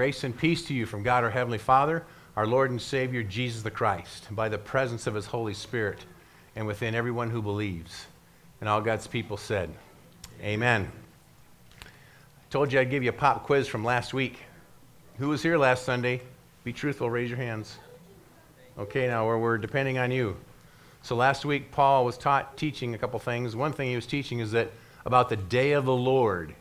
Grace and peace to you from God our Heavenly Father, our Lord and Savior, Jesus the Christ, by the presence of His Holy Spirit and within everyone who believes. And all God's people said, Amen. I told you I'd give you a pop quiz from last week. Who was here last Sunday? Be truthful, raise your hands. Okay, now we're depending on you. So last week, Paul was teaching a couple things. One thing he was teaching is that about the day of the Lord.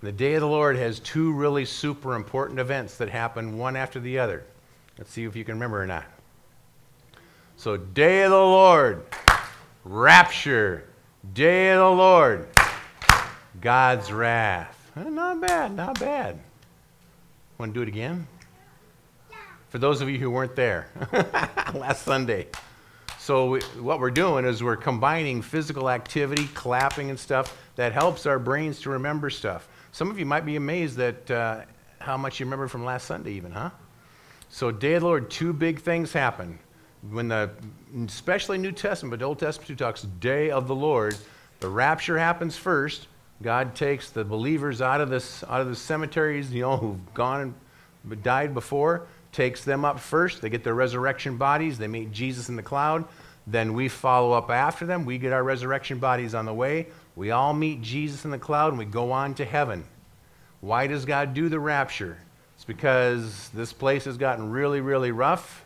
And the day of the Lord has two really super important events that happen one after the other. Let's see if you can remember or not. So day of the Lord, rapture. Day of the Lord, God's wrath. Not bad, not bad. Want to do it again? For those of you who weren't there last Sunday. So what we're doing is we're combining physical activity, clapping and stuff that helps our brains to remember stuff. Some of you might be amazed at how much you remember from last Sunday even, huh? So day of the Lord, two big things happen. When especially New Testament, but the Old Testament too talks day of the Lord, the rapture happens first. God takes the believers out of the cemeteries, who've gone and died before. Takes them up first. They get their resurrection bodies. They meet Jesus in the cloud. Then we follow up after them. We get our resurrection bodies on the way. We all meet Jesus in the cloud, and we go on to heaven. Why does God do the rapture? It's because this place has gotten really, really rough.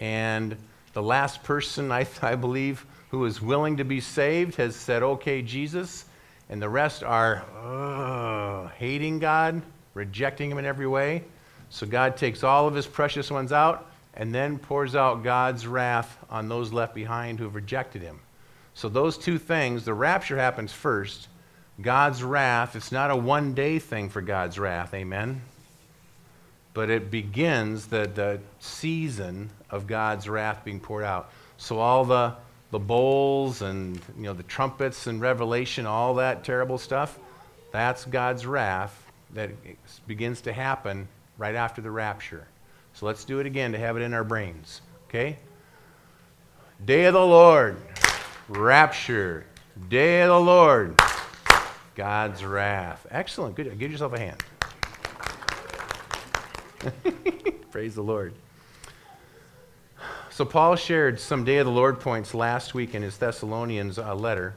And the last person, I believe, who is willing to be saved has said, okay, Jesus. And the rest are hating God, rejecting Him in every way. So God takes all of His precious ones out and then pours out God's wrath on those left behind who have rejected Him. So those two things, the rapture happens first. God's wrath, it's not a one-day thing for God's wrath, amen? But it begins the season of God's wrath being poured out. So all the bowls and the trumpets and Revelation, all that terrible stuff, that's God's wrath that begins to happen right after the rapture. So let's do it again to have it in our brains. Okay? Day of the Lord. Rapture. Day of the Lord. God's wrath. Excellent. Good. Give yourself a hand. Praise the Lord. So Paul shared some Day of the Lord points last week in his Thessalonians letter.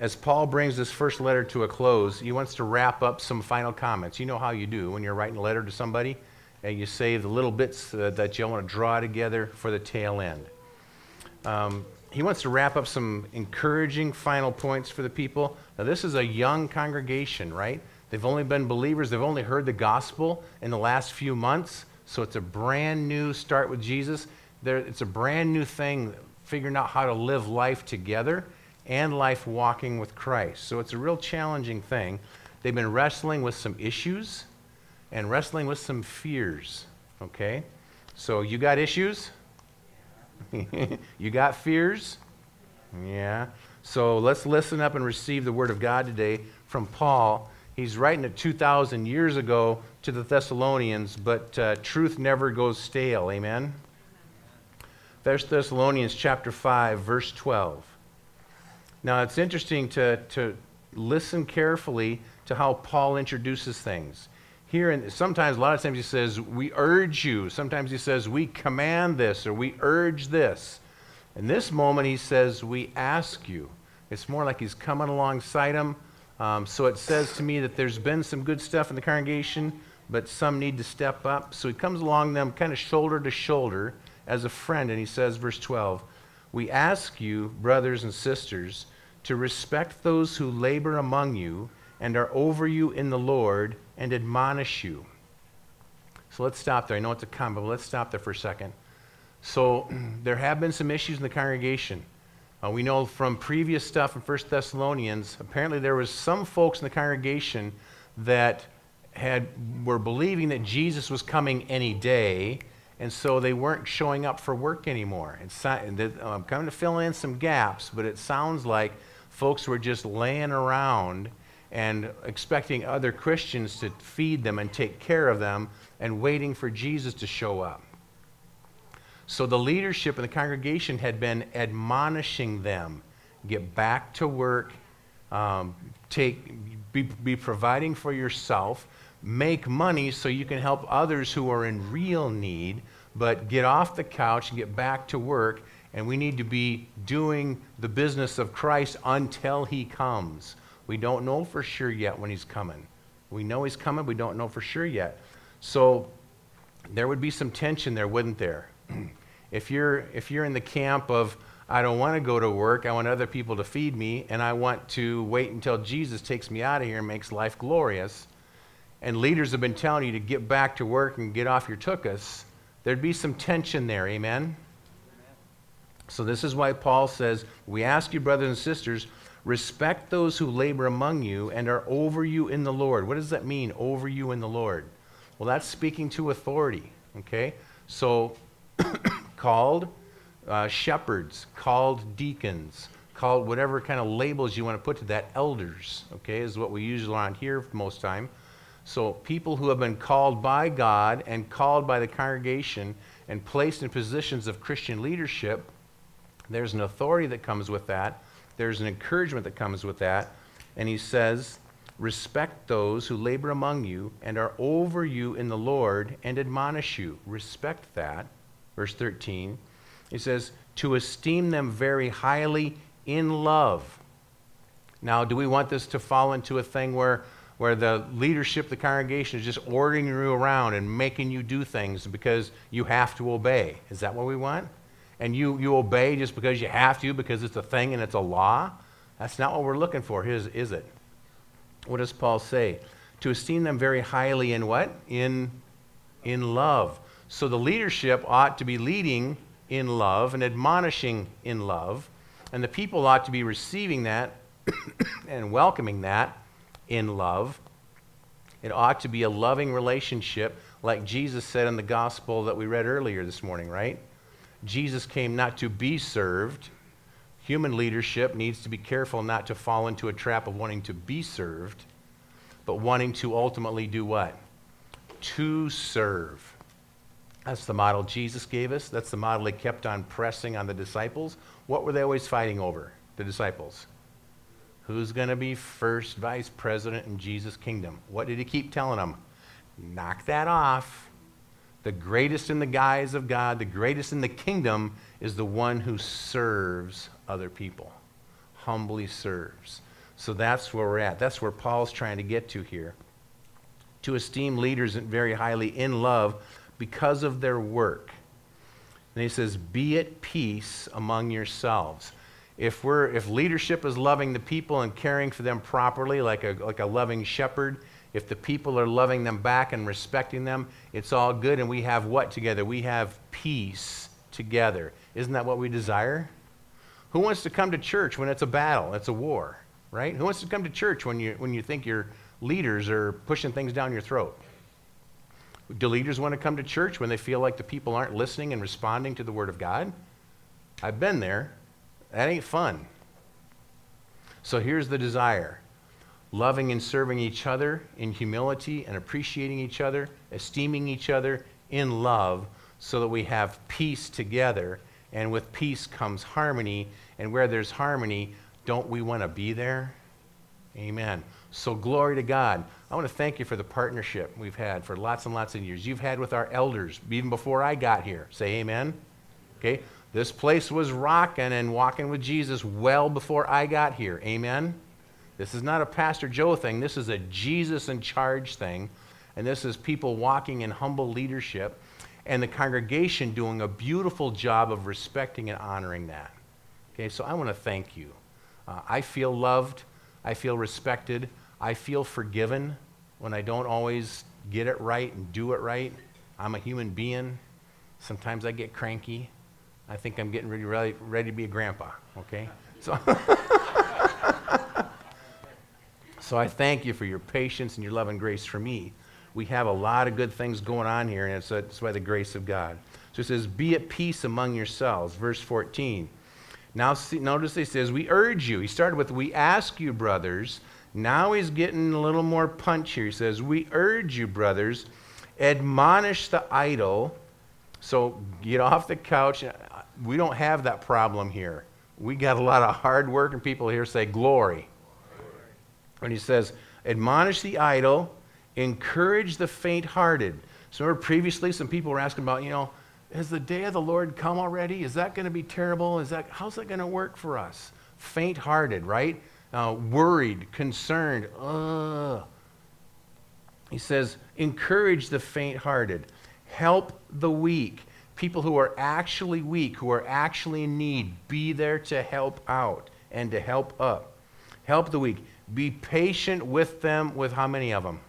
As Paul brings this first letter to a close, he wants to wrap up some final comments. You know how you do when you're writing a letter to somebody, and you save the little bits that you want to draw together for the tail end. He wants to wrap up some encouraging final points for the people. Now, this is a young congregation, right? They've only been believers. They've only heard the gospel in the last few months, so it's a brand new start with Jesus. It's a brand new thing, figuring out how to live life together and life walking with Christ. So it's a real challenging thing. They've been wrestling with some issues and wrestling with some fears, okay? So you got issues? You got fears? Yeah. So let's listen up and receive the word of God today from Paul. He's writing it 2,000 years ago to the Thessalonians, but truth never goes stale, amen? 1 Thessalonians chapter 5, verse 12. Now, it's interesting to listen carefully to how Paul introduces things. Here, and sometimes, a lot of times he says, we urge you. Sometimes he says, we command this, or we urge this. In this moment, he says, we ask you. It's more like he's coming alongside them. So it says to me that there's been some good stuff in the congregation, but some need to step up. So he comes along them kind of shoulder to shoulder as a friend, and he says, verse 12, we ask you, brothers and sisters, to respect those who labor among you and are over you in the Lord and admonish you. So let's stop there. I know it's a combo, but let's stop there for a second. So there have been some issues in the congregation. We know from previous stuff in 1 Thessalonians, apparently there was some folks in the congregation that were believing that Jesus was coming any day, and so they weren't showing up for work anymore. I'm kind of filling in some gaps, but it sounds like folks were just laying around and expecting other Christians to feed them and take care of them and waiting for Jesus to show up. So the leadership in the congregation had been admonishing them, get back to work, be providing for yourself. make money so you can help others who are in real need, but get off the couch and get back to work. And we need to be doing the business of Christ until he comes. We don't know for sure yet when he's coming. We know he's coming, we don't know for sure yet. So there would be some tension there, wouldn't there? If you're in the camp of, I don't want to go to work, I want other people to feed me, and I want to wait until Jesus takes me out of here and makes life glorious, and leaders have been telling you to get back to work and get off your tuchus, there'd be some tension there, amen? So this is why Paul says, we ask you, brothers and sisters, respect those who labor among you and are over you in the Lord. What does that mean, over you in the Lord? Well, that's speaking to authority, okay? So called shepherds, called deacons, called whatever kind of labels you want to put to that, elders, okay, is what we use around here most time. So people who have been called by God and called by the congregation and placed in positions of Christian leadership, there's an authority that comes with that. There's an encouragement that comes with that. And he says, respect those who labor among you and are over you in the Lord and admonish you. Respect that. Verse 13, he says, to esteem them very highly in love. Now, do we want this to fall into a thing where the leadership, the congregation, is just ordering you around and making you do things because you have to obey? Is that what we want? And you obey just because you have to, because it's a thing and it's a law? That's not what we're looking for, is it? What does Paul say? To esteem them very highly in what? In love. So the leadership ought to be leading in love and admonishing in love, and the people ought to be receiving that and welcoming that in love. It ought to be a loving relationship, like Jesus said in the gospel that we read earlier this morning, right? Jesus came not to be served. Human leadership needs to be careful not to fall into a trap of wanting to be served, but wanting to ultimately do what? To serve. That's the model Jesus gave us. That's the model he kept on pressing on the disciples. What were they always fighting over, the disciples? Who's going to be first vice president in Jesus' kingdom? What did he keep telling them? Knock that off. The greatest in the guise of God, the greatest in the kingdom, is the one who serves other people, humbly serves. So that's where we're at. That's where Paul's trying to get to here. To esteem leaders very highly in love because of their work. And he says, be at peace among yourselves. If leadership is loving the people and caring for them properly, like a loving shepherd, if the people are loving them back and respecting them, it's all good, and we have what together? We have peace together. Isn't that what we desire? Who wants to come to church when it's a battle, it's a war, right? Who wants to come to church when you think your leaders are pushing things down your throat? Do leaders want to come to church when they feel like the people aren't listening and responding to the Word of God? I've been there. That ain't fun. So here's the desire. Loving and serving each other in humility and appreciating each other, esteeming each other in love, so that we have peace together, and with peace comes harmony, and where there's harmony, don't we want to be there? Amen. So glory to God. I want to thank you for the partnership we've had for lots and lots of years. You've had with our elders, even before I got here. Say amen. Okay? This place was rocking and walking with Jesus well before I got here. Amen. This is not a Pastor Joe thing. This is a Jesus in charge thing. And this is people walking in humble leadership and the congregation doing a beautiful job of respecting and honoring that. Okay, so I want to thank you. I feel loved. I feel respected. I feel forgiven when I don't always get it right and do it right. I'm a human being. Sometimes I get cranky. I think I'm getting ready to be a grandpa, okay? So... So I thank you for your patience and your love and grace for me. We have a lot of good things going on here, and it's by the grace of God. So it says, be at peace among yourselves. Verse 14. Now notice he says, we urge you. He started with, we ask you, brothers. Now he's getting a little more punch here. He says, we urge you, brothers, admonish the idle. So get off the couch. We don't have that problem here. We got a lot of hard-working people here. Say glory. When he says, admonish the idle Encourage the faint-hearted. So remember previously some people were asking about, has the day of the Lord come already? Is that going to be terrible? How's that going to work for us? Faint-hearted, right? Worried, concerned. He says, encourage the faint-hearted. Help the weak. People who are actually weak, who are actually in need, be there to help out and to help up. Help the weak. Be patient with them. With how many of them?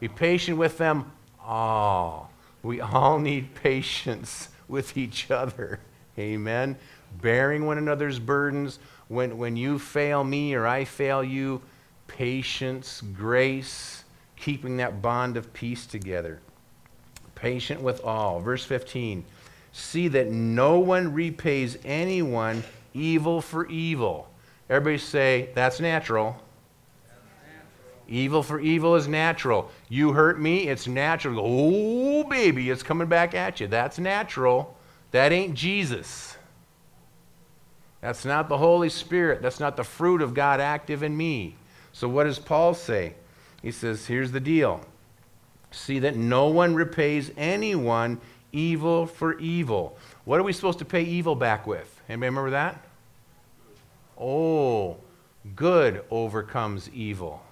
Be patient with them all. We all need patience with each other. Amen. Bearing one another's burdens. When you fail me or I fail you, patience, grace, keeping that bond of peace together. Patient with all. Verse 15, see that no one repays anyone evil for evil. Everybody say, that's natural. Evil for evil is natural. You hurt me, it's natural. Oh, baby, it's coming back at you. That's natural. That ain't Jesus. That's not the Holy Spirit. That's not the fruit of God active in me. So what does Paul say? He says, here's the deal. See that no one repays anyone evil for evil. What are we supposed to pay evil back with? Anybody remember that? Oh, good overcomes evil.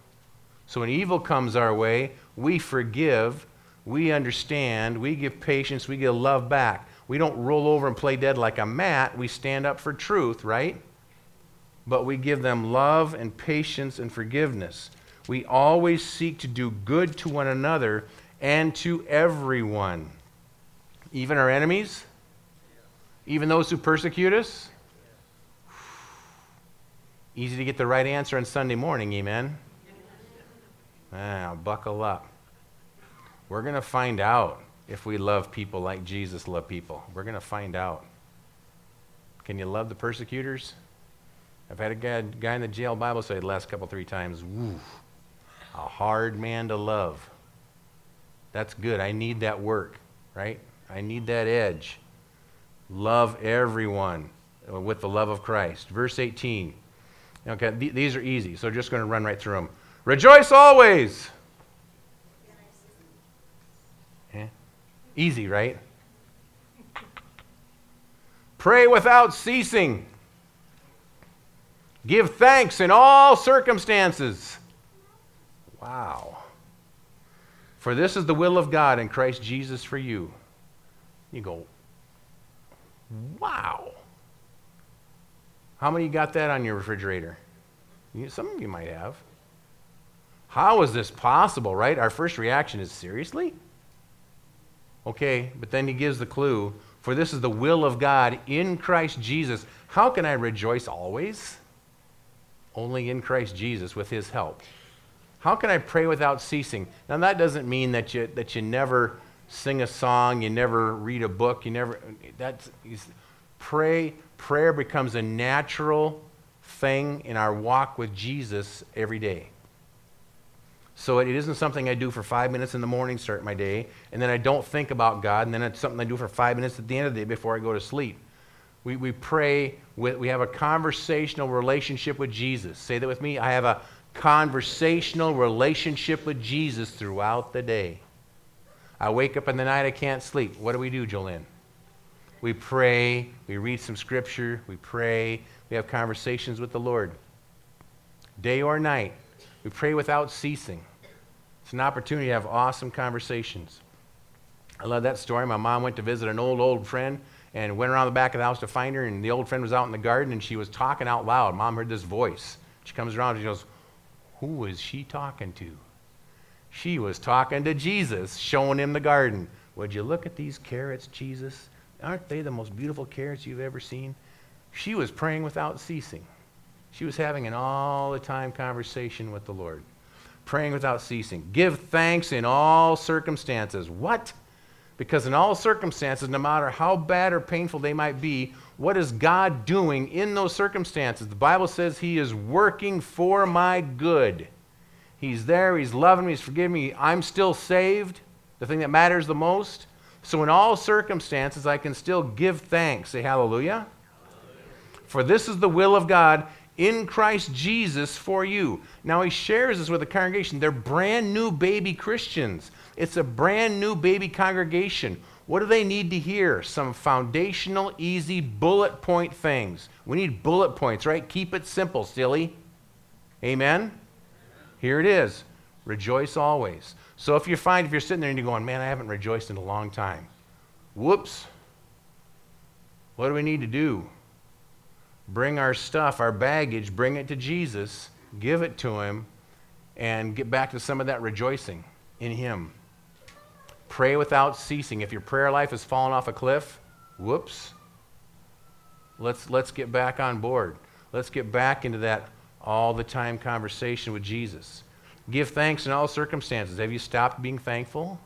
So when evil comes our way, we forgive, we understand, we give patience, we give love back. We don't roll over and play dead like a mat. We stand up for truth, right? But we give them love and patience and forgiveness. We always seek to do good to one another and to everyone. Even our enemies? Even those who persecute us? Easy to get the right answer on Sunday morning, amen? Ah, buckle up. We're going to find out if we love people like Jesus loved people. We're going to find out. Can you love the persecutors? I've had a guy in the jail Bible study the last three times. Woo, a hard man to love. That's good. I need that work, right? I need that edge. Love everyone with the love of Christ. Verse 18. Okay, these are easy, so just going to run right through them. Rejoice always. Yeah. Easy, right? Pray without ceasing. Give thanks in all circumstances. Wow. For this is the will of God in Christ Jesus for you. You go, wow. How many got that on your refrigerator? Some of you might have. How is this possible, right? Our first reaction is, seriously? Okay, but then he gives the clue. For this is the will of God in Christ Jesus. How can I rejoice always? Only in Christ Jesus with his help. How can I pray without ceasing? Now that doesn't mean that you never sing a song, you never read a book, prayer becomes a natural thing in our walk with Jesus every day. So it isn't something I do for 5 minutes in the morning, start my day, and then I don't think about God, and then it's something I do for 5 minutes at the end of the day before I go to sleep. We pray, we have a conversational relationship with Jesus. Say that with me. I have a conversational relationship with Jesus throughout the day. I wake up in the night, I can't sleep. What do we do, Jolene? We pray, we read some scripture, we pray, we have conversations with the Lord. Day or night, we pray without ceasing. It's an opportunity to have awesome conversations. I love that story. My mom went to visit an old friend and went around the back of the house to find her, and the old friend was out in the garden, and she was talking out loud. Mom heard this voice. She comes around and she goes, who is she talking to? She was talking to Jesus, showing him the garden. Would you look at these carrots, Jesus? Aren't they the most beautiful carrots you've ever seen? She was praying without ceasing. She was having an all-the-time conversation with the Lord, praying without ceasing. Give thanks in all circumstances. What? Because in all circumstances, no matter how bad or painful they might be, what is God doing in those circumstances? The Bible says he is working for my good. He's there, he's loving me, he's forgiving me. I'm still saved, the thing that matters the most. So in all circumstances, I can still give thanks. Say hallelujah. For this is the will of God in Christ Jesus for you. Now he shares this with the congregation. They're brand new baby Christians. It's a brand new baby congregation. What do they need to hear? Some foundational, easy, bullet point things. We need bullet points, right? Keep it simple, silly. Amen? Here it is. Rejoice always. So if you're sitting there and you're going, man, I haven't rejoiced in a long time. Whoops. What do we need to do? Bring our stuff, our baggage, bring it to Jesus, give it to him, and get back to some of that rejoicing in him. Pray without ceasing. If your prayer life has fallen off a cliff, whoops. Let's get back on board. Let's get back into that all the time conversation with Jesus. Give thanks in all circumstances. Have you stopped being thankful?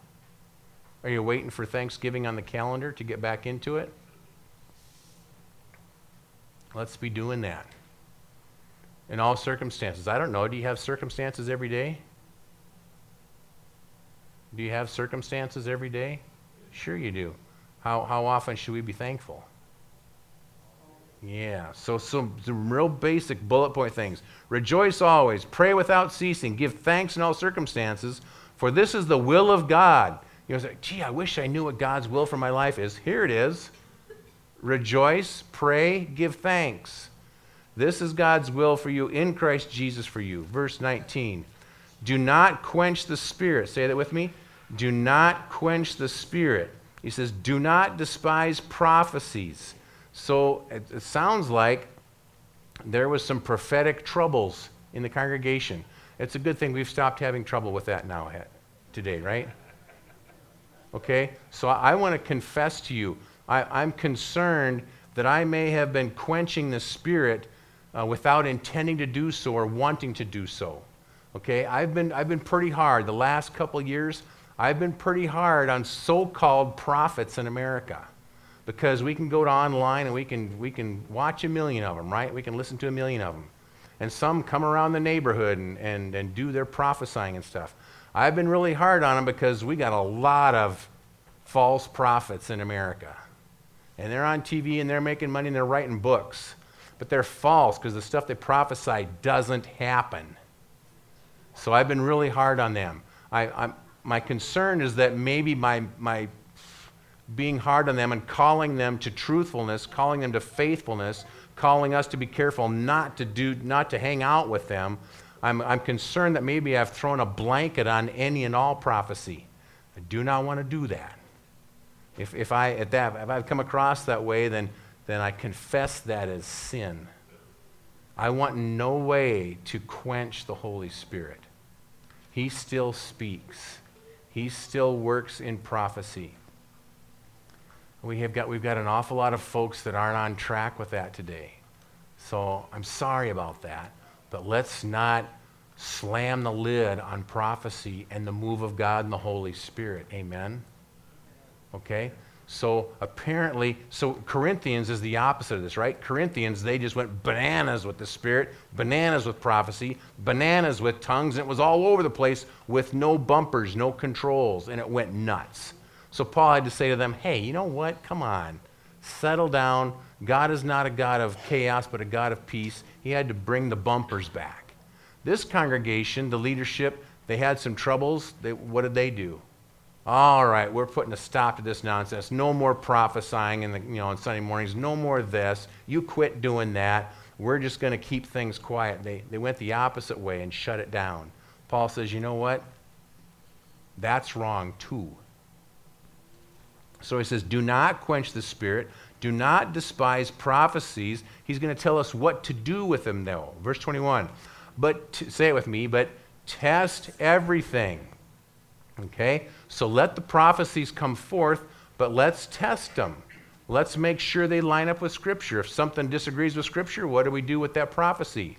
Are you waiting for Thanksgiving on the calendar to get back into it? Let's be doing that in all circumstances. I don't know. Do you have circumstances every day? Do you have circumstances every day? Sure you do. How often should we be thankful? Yeah, so some real basic bullet point things. Rejoice always, pray without ceasing, give thanks in all circumstances, for this is the will of God. You know, like, gee, I wish I knew what God's will for my life is. Here it is. Rejoice, pray, give thanks. This is God's will for you in Christ Jesus for you. Verse 19. Do not quench the Spirit. Say that with me. Do not quench the Spirit. He says, do not despise prophecies. So it sounds like there was some prophetic troubles in the congregation. It's a good thing we've stopped having trouble with that now today, right? Okay? So I want to confess to you, I'm concerned that I may have been quenching the Spirit without intending to do so or wanting to do so. Okay, I've been pretty hard the last couple years. I've been pretty hard on so-called prophets in America, because we can go to online and we can watch a million of them, right? We can listen to a million of them, and some come around the neighborhood and do their prophesying and stuff. I've been really hard on them because we got a lot of false prophets in America, and they're on TV and they're making money and they're writing books, but they're false because the stuff they prophesy doesn't happen. So I've been really hard on them. My concern is that maybe my being hard on them and calling them to truthfulness, calling them to faithfulness, calling us to be careful not to hang out with them. I'm concerned that maybe I've thrown a blanket on any and all prophecy. I do not want to do that. If I've come across that way, then I confess that as sin. I want no way to quench the Holy Spirit. He still speaks. He still works in prophecy. We've got an awful lot of folks that aren't on track with that today. So I'm sorry about that, but let's not slam the lid on prophecy and the move of God and the Holy Spirit. Amen? Okay? So apparently, Corinthians is the opposite of this, right? Corinthians, they just went bananas with the Spirit, bananas with prophecy, bananas with tongues, and it was all over the place with no bumpers, no controls, and it went nuts. So Paul had to say to them, hey, you know what? Come on. Settle down. God is not a God of chaos, but a God of peace. He had to bring the bumpers back. This congregation, the leadership, they had some troubles. What did they do? All right, we're putting a stop to this nonsense. No more prophesying on Sunday mornings. No more this. You quit doing that. We're just going to keep things quiet. They went the opposite way and shut it down. Paul says, you know what? That's wrong too. So he says, do not quench the Spirit. Do not despise prophecies. He's going to tell us what to do with them though. Verse 21, say it with me, but test everything. Okay, so let the prophecies come forth, but let's test them. Let's make sure they line up with Scripture. If something disagrees with Scripture, what do we do with that prophecy?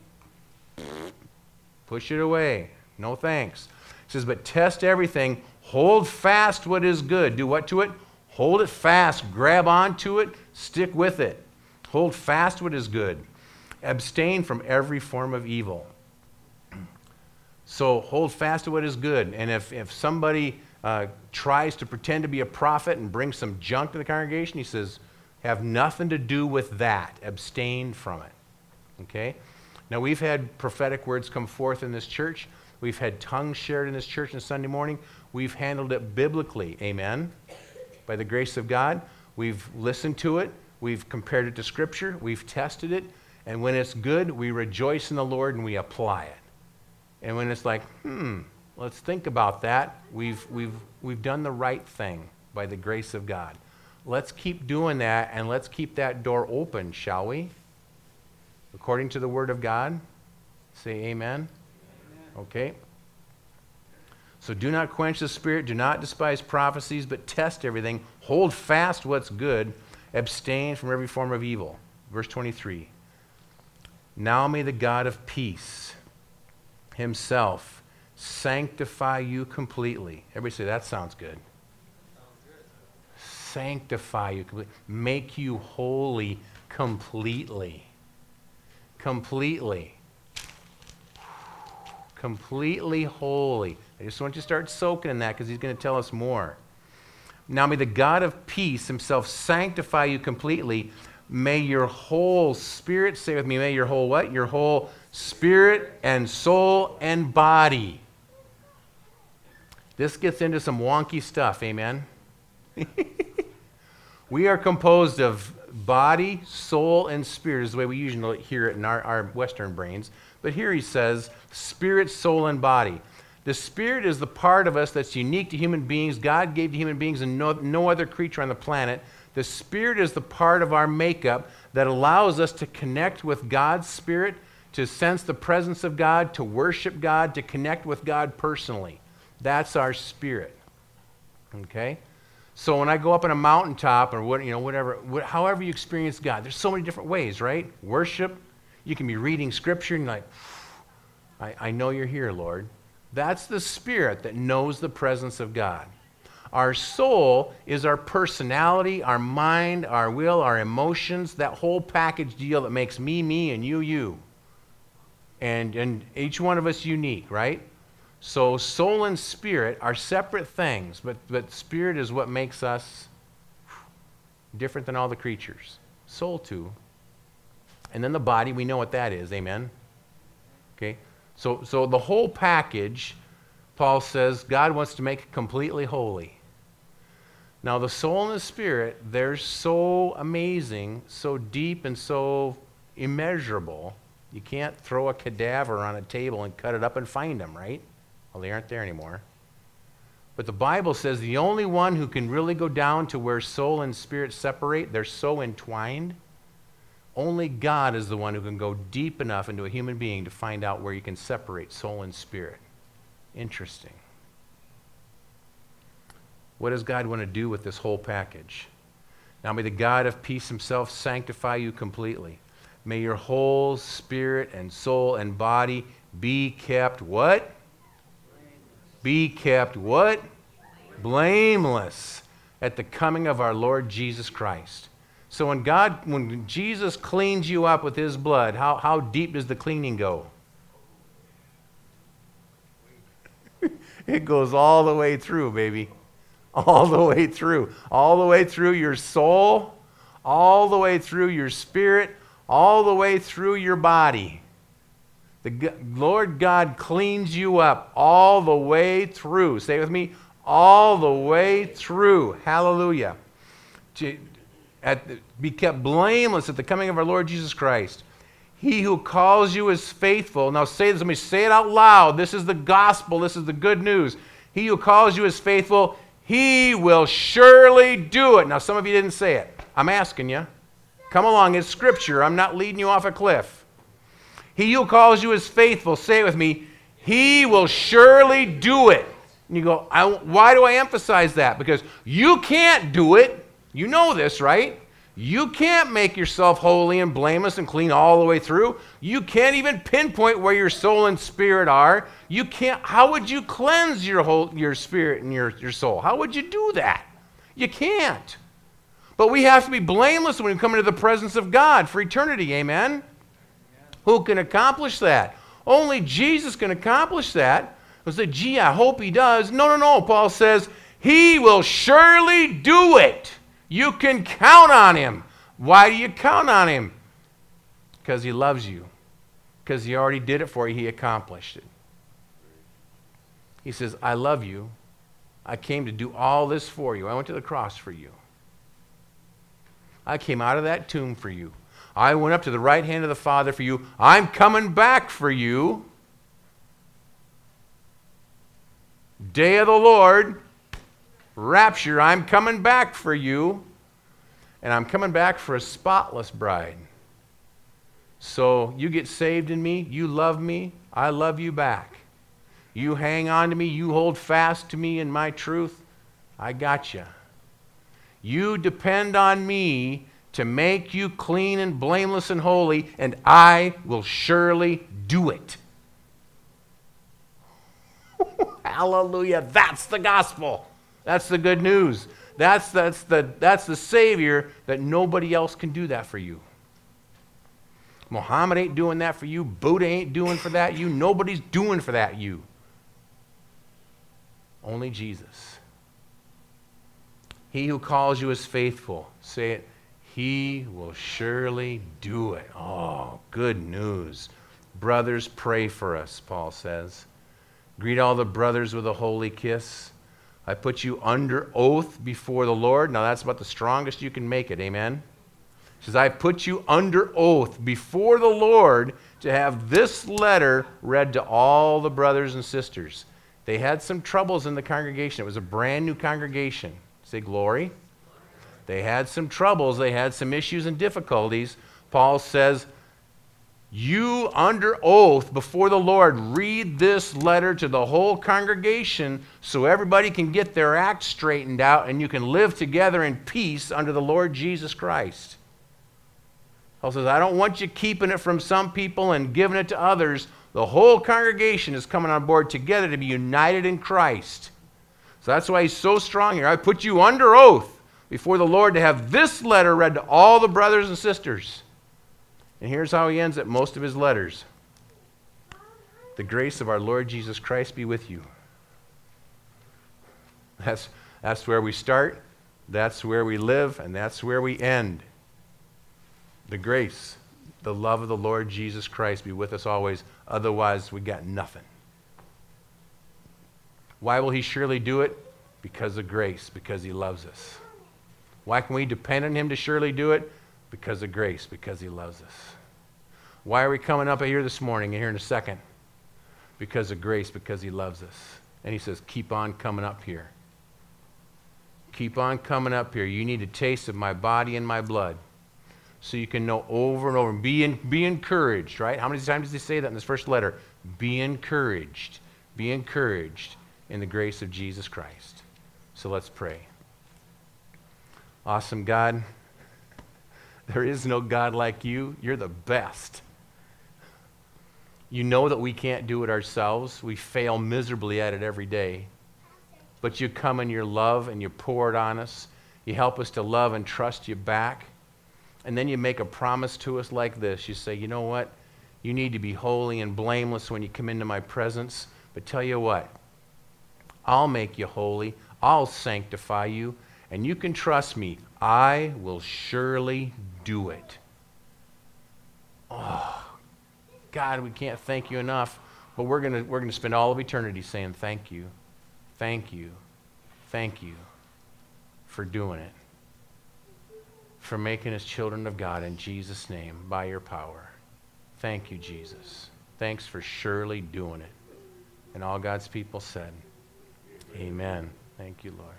Push it away. No thanks. It says, but test everything. Hold fast what is good. Do what to it? Hold it fast. Grab onto it. Stick with it. Hold fast what is good. Abstain from every form of evil. So hold fast to what is good. And if somebody tries to pretend to be a prophet and brings some junk to the congregation, he says, have nothing to do with that. Abstain from it. Okay? Now, we've had prophetic words come forth in this church. We've had tongues shared in this church on Sunday morning. We've handled it biblically, amen, by the grace of God. We've listened to it. We've compared it to Scripture. We've tested it. And when it's good, we rejoice in the Lord and we apply it. And when it's like, let's think about that, we've done the right thing by the grace of God. Let's keep doing that, and let's keep that door open, shall we? According to the Word of God, say amen. Okay. So do not quench the Spirit. Do not despise prophecies, but test everything. Hold fast what's good. Abstain from every form of evil. Verse 23. Now may the God of peace himself sanctify you completely. Everybody say, that sounds good. Sanctify you completely. Make you holy completely. Completely. Completely holy. I just want you to start soaking in that, because he's going to tell us more. Now may the God of peace himself sanctify you completely. May your whole spirit, say with me, may your whole what? Your whole spirit and soul and body. This gets into some wonky stuff, amen? We are composed of body, soul, and spirit, is the way we usually hear it in our Western brains. But here he says, spirit, soul, and body. The spirit is the part of us that's unique to human beings. God gave to human beings and no other creature on the planet. The spirit is the part of our makeup that allows us to connect with God's spirit, to sense the presence of God, to worship God, to connect with God personally. That's our spirit. Okay? So when I go up on a mountaintop or however you experience God, there's so many different ways, right? Worship. You can be reading Scripture and you're like, I know you're here, Lord. That's the spirit that knows the presence of God. Our soul is our personality, our mind, our will, our emotions, that whole package deal that makes me, me, and you, you. And each one of us unique, right? So soul and spirit are separate things, but spirit is what makes us different than all the creatures. Soul too. And then the body, we know what that is, amen? Okay, so the whole package, Paul says, God wants to make it completely holy. Now the soul and the spirit, they're so amazing, so deep, and so immeasurable, you can't throw a cadaver on a table and cut it up and find them, right? Well, they aren't there anymore. But the Bible says the only one who can really go down to where soul and spirit separate, they're so entwined, only God is the one who can go deep enough into a human being to find out where you can separate soul and spirit. Interesting. What does God want to do with this whole package? Now may the God of peace himself sanctify you completely. May your whole spirit and soul and body be kept what? Blameless. Be kept what? Blameless at the coming of our Lord Jesus Christ. So when Jesus cleans you up with his blood, how deep does the cleaning go? It goes all the way through, baby. All the way through. All the way through your soul, all the way through your spirit, all the way through your body. The Lord God cleans you up all the way through. Say it with me, all the way through. Hallelujah. Be kept blameless at the coming of our Lord Jesus Christ. He who calls you is faithful. Now say this, let me say it out loud. This is the gospel. This is the good news. He who calls you is faithful. He will surely do it. Now some of you didn't say it. I'm asking you. Come along, it's Scripture. I'm not leading you off a cliff. He who calls you is faithful. Say it with me. He will surely do it. And you go, why do I emphasize that? Because you can't do it. You know this, right? You can't make yourself holy and blameless and clean all the way through. You can't even pinpoint where your soul and spirit are. You can't. How would you cleanse your spirit and your soul? How would you do that? You can't. But we have to be blameless when we come into the presence of God for eternity, amen? Amen? Who can accomplish that? Only Jesus can accomplish that. We'll say, gee, I hope he does. No. Paul says, he will surely do it. You can count on him. Why do you count on him? Because he loves you. because he already did it for you. He accomplished it. He says, I love you. I came to do all this for you. I went to the cross for you. I came out of that tomb for you. I went up to the right hand of the Father for you. I'm coming back for you. Day of the Lord, rapture, I'm coming back for you. And I'm coming back for a spotless bride. So you get saved in me, you love me, I love you back. You hang on to me, you hold fast to me in my truth, I got you. You depend on me to make you clean and blameless and holy, and I will surely do it. Hallelujah, that's the gospel. That's the good news. That's the Savior that nobody else can do that for you. Muhammad ain't doing that for you. Buddha ain't doing for that you. Nobody's doing for that you. Only Jesus. He who calls you is faithful. Say it. He will surely do it. Oh, good news. Brothers, pray for us, Paul says. Greet all the brothers with a holy kiss. I put you under oath before the Lord. Now that's about the strongest you can make it. Amen. He says, I put you under oath before the Lord to have this letter read to all the brothers and sisters. They had some troubles in the congregation. It was a brand new congregation. Say glory. They had some troubles. They had some issues and difficulties. Paul says, you under oath before the Lord, read this letter to the whole congregation so everybody can get their act straightened out and you can live together in peace under the Lord Jesus Christ. Paul says, I don't want you keeping it from some people and giving it to others. The whole congregation is coming on board together to be united in Christ. So that's why he's so strong here. I put you under oath before the Lord to have this letter read to all the brothers and sisters. And here's how he ends at most of his letters. The grace of our Lord Jesus Christ be with you. That's where we start, that's where we live, and that's where we end. The grace, the love of the Lord Jesus Christ be with us always. Otherwise, we got nothing. Why will he surely do it? Because of grace, because he loves us. Why can we depend on him to surely do it? Because of grace, because he loves us. Why are we coming up here this morning and here in a second? Because of grace, because he loves us. And he says, keep on coming up here. Keep on coming up here. You need a taste of my body and my blood. So you can know over and over. Be encouraged, right? How many times does he say that in this first letter? Be encouraged. Be encouraged in the grace of Jesus Christ. So let's pray. Awesome God, there is no God like you. You're the best. You know that we can't do it ourselves. We fail miserably at it every day. But you come in your love and you pour it on us. You help us to love and trust you back. And then you make a promise to us like this. You say, you know what? You need to be holy and blameless when you come into my presence. But tell you what, I'll make you holy. I'll sanctify you. And you can trust me. I will surely do it. Oh, God, we can't thank you enough. But we're gonna spend all of eternity saying thank you. Thank you. Thank you for doing it. For making us children of God in Jesus' name by your power. Thank you, Jesus. Thanks for surely doing it. And all God's people said, amen. Thank you, Lord.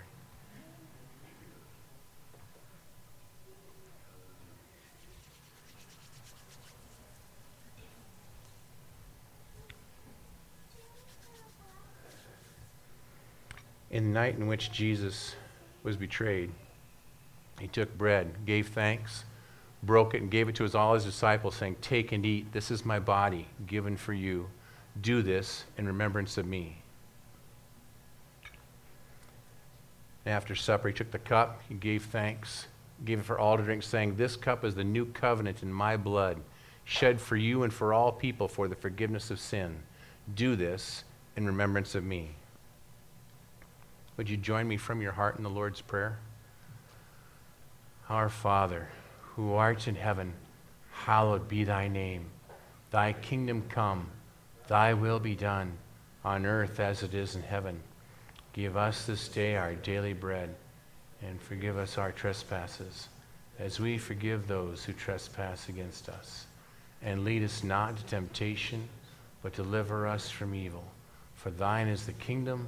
In the night in which Jesus was betrayed, he took bread, gave thanks, broke it, and gave it to all his disciples, saying, take and eat. This is my body given for you. Do this in remembrance of me. After supper, he took the cup, he gave thanks, gave it for all to drink, saying, this cup is the new covenant in my blood, shed for you and for all people for the forgiveness of sin. Do this in remembrance of me. Would you join me from your heart in the Lord's Prayer? Our Father, who art in heaven, hallowed be thy name. Thy kingdom come, thy will be done, on earth as it is in heaven. Give us this day our daily bread, and forgive us our trespasses, as we forgive those who trespass against us. And lead us not into temptation, but deliver us from evil. For thine is the kingdom,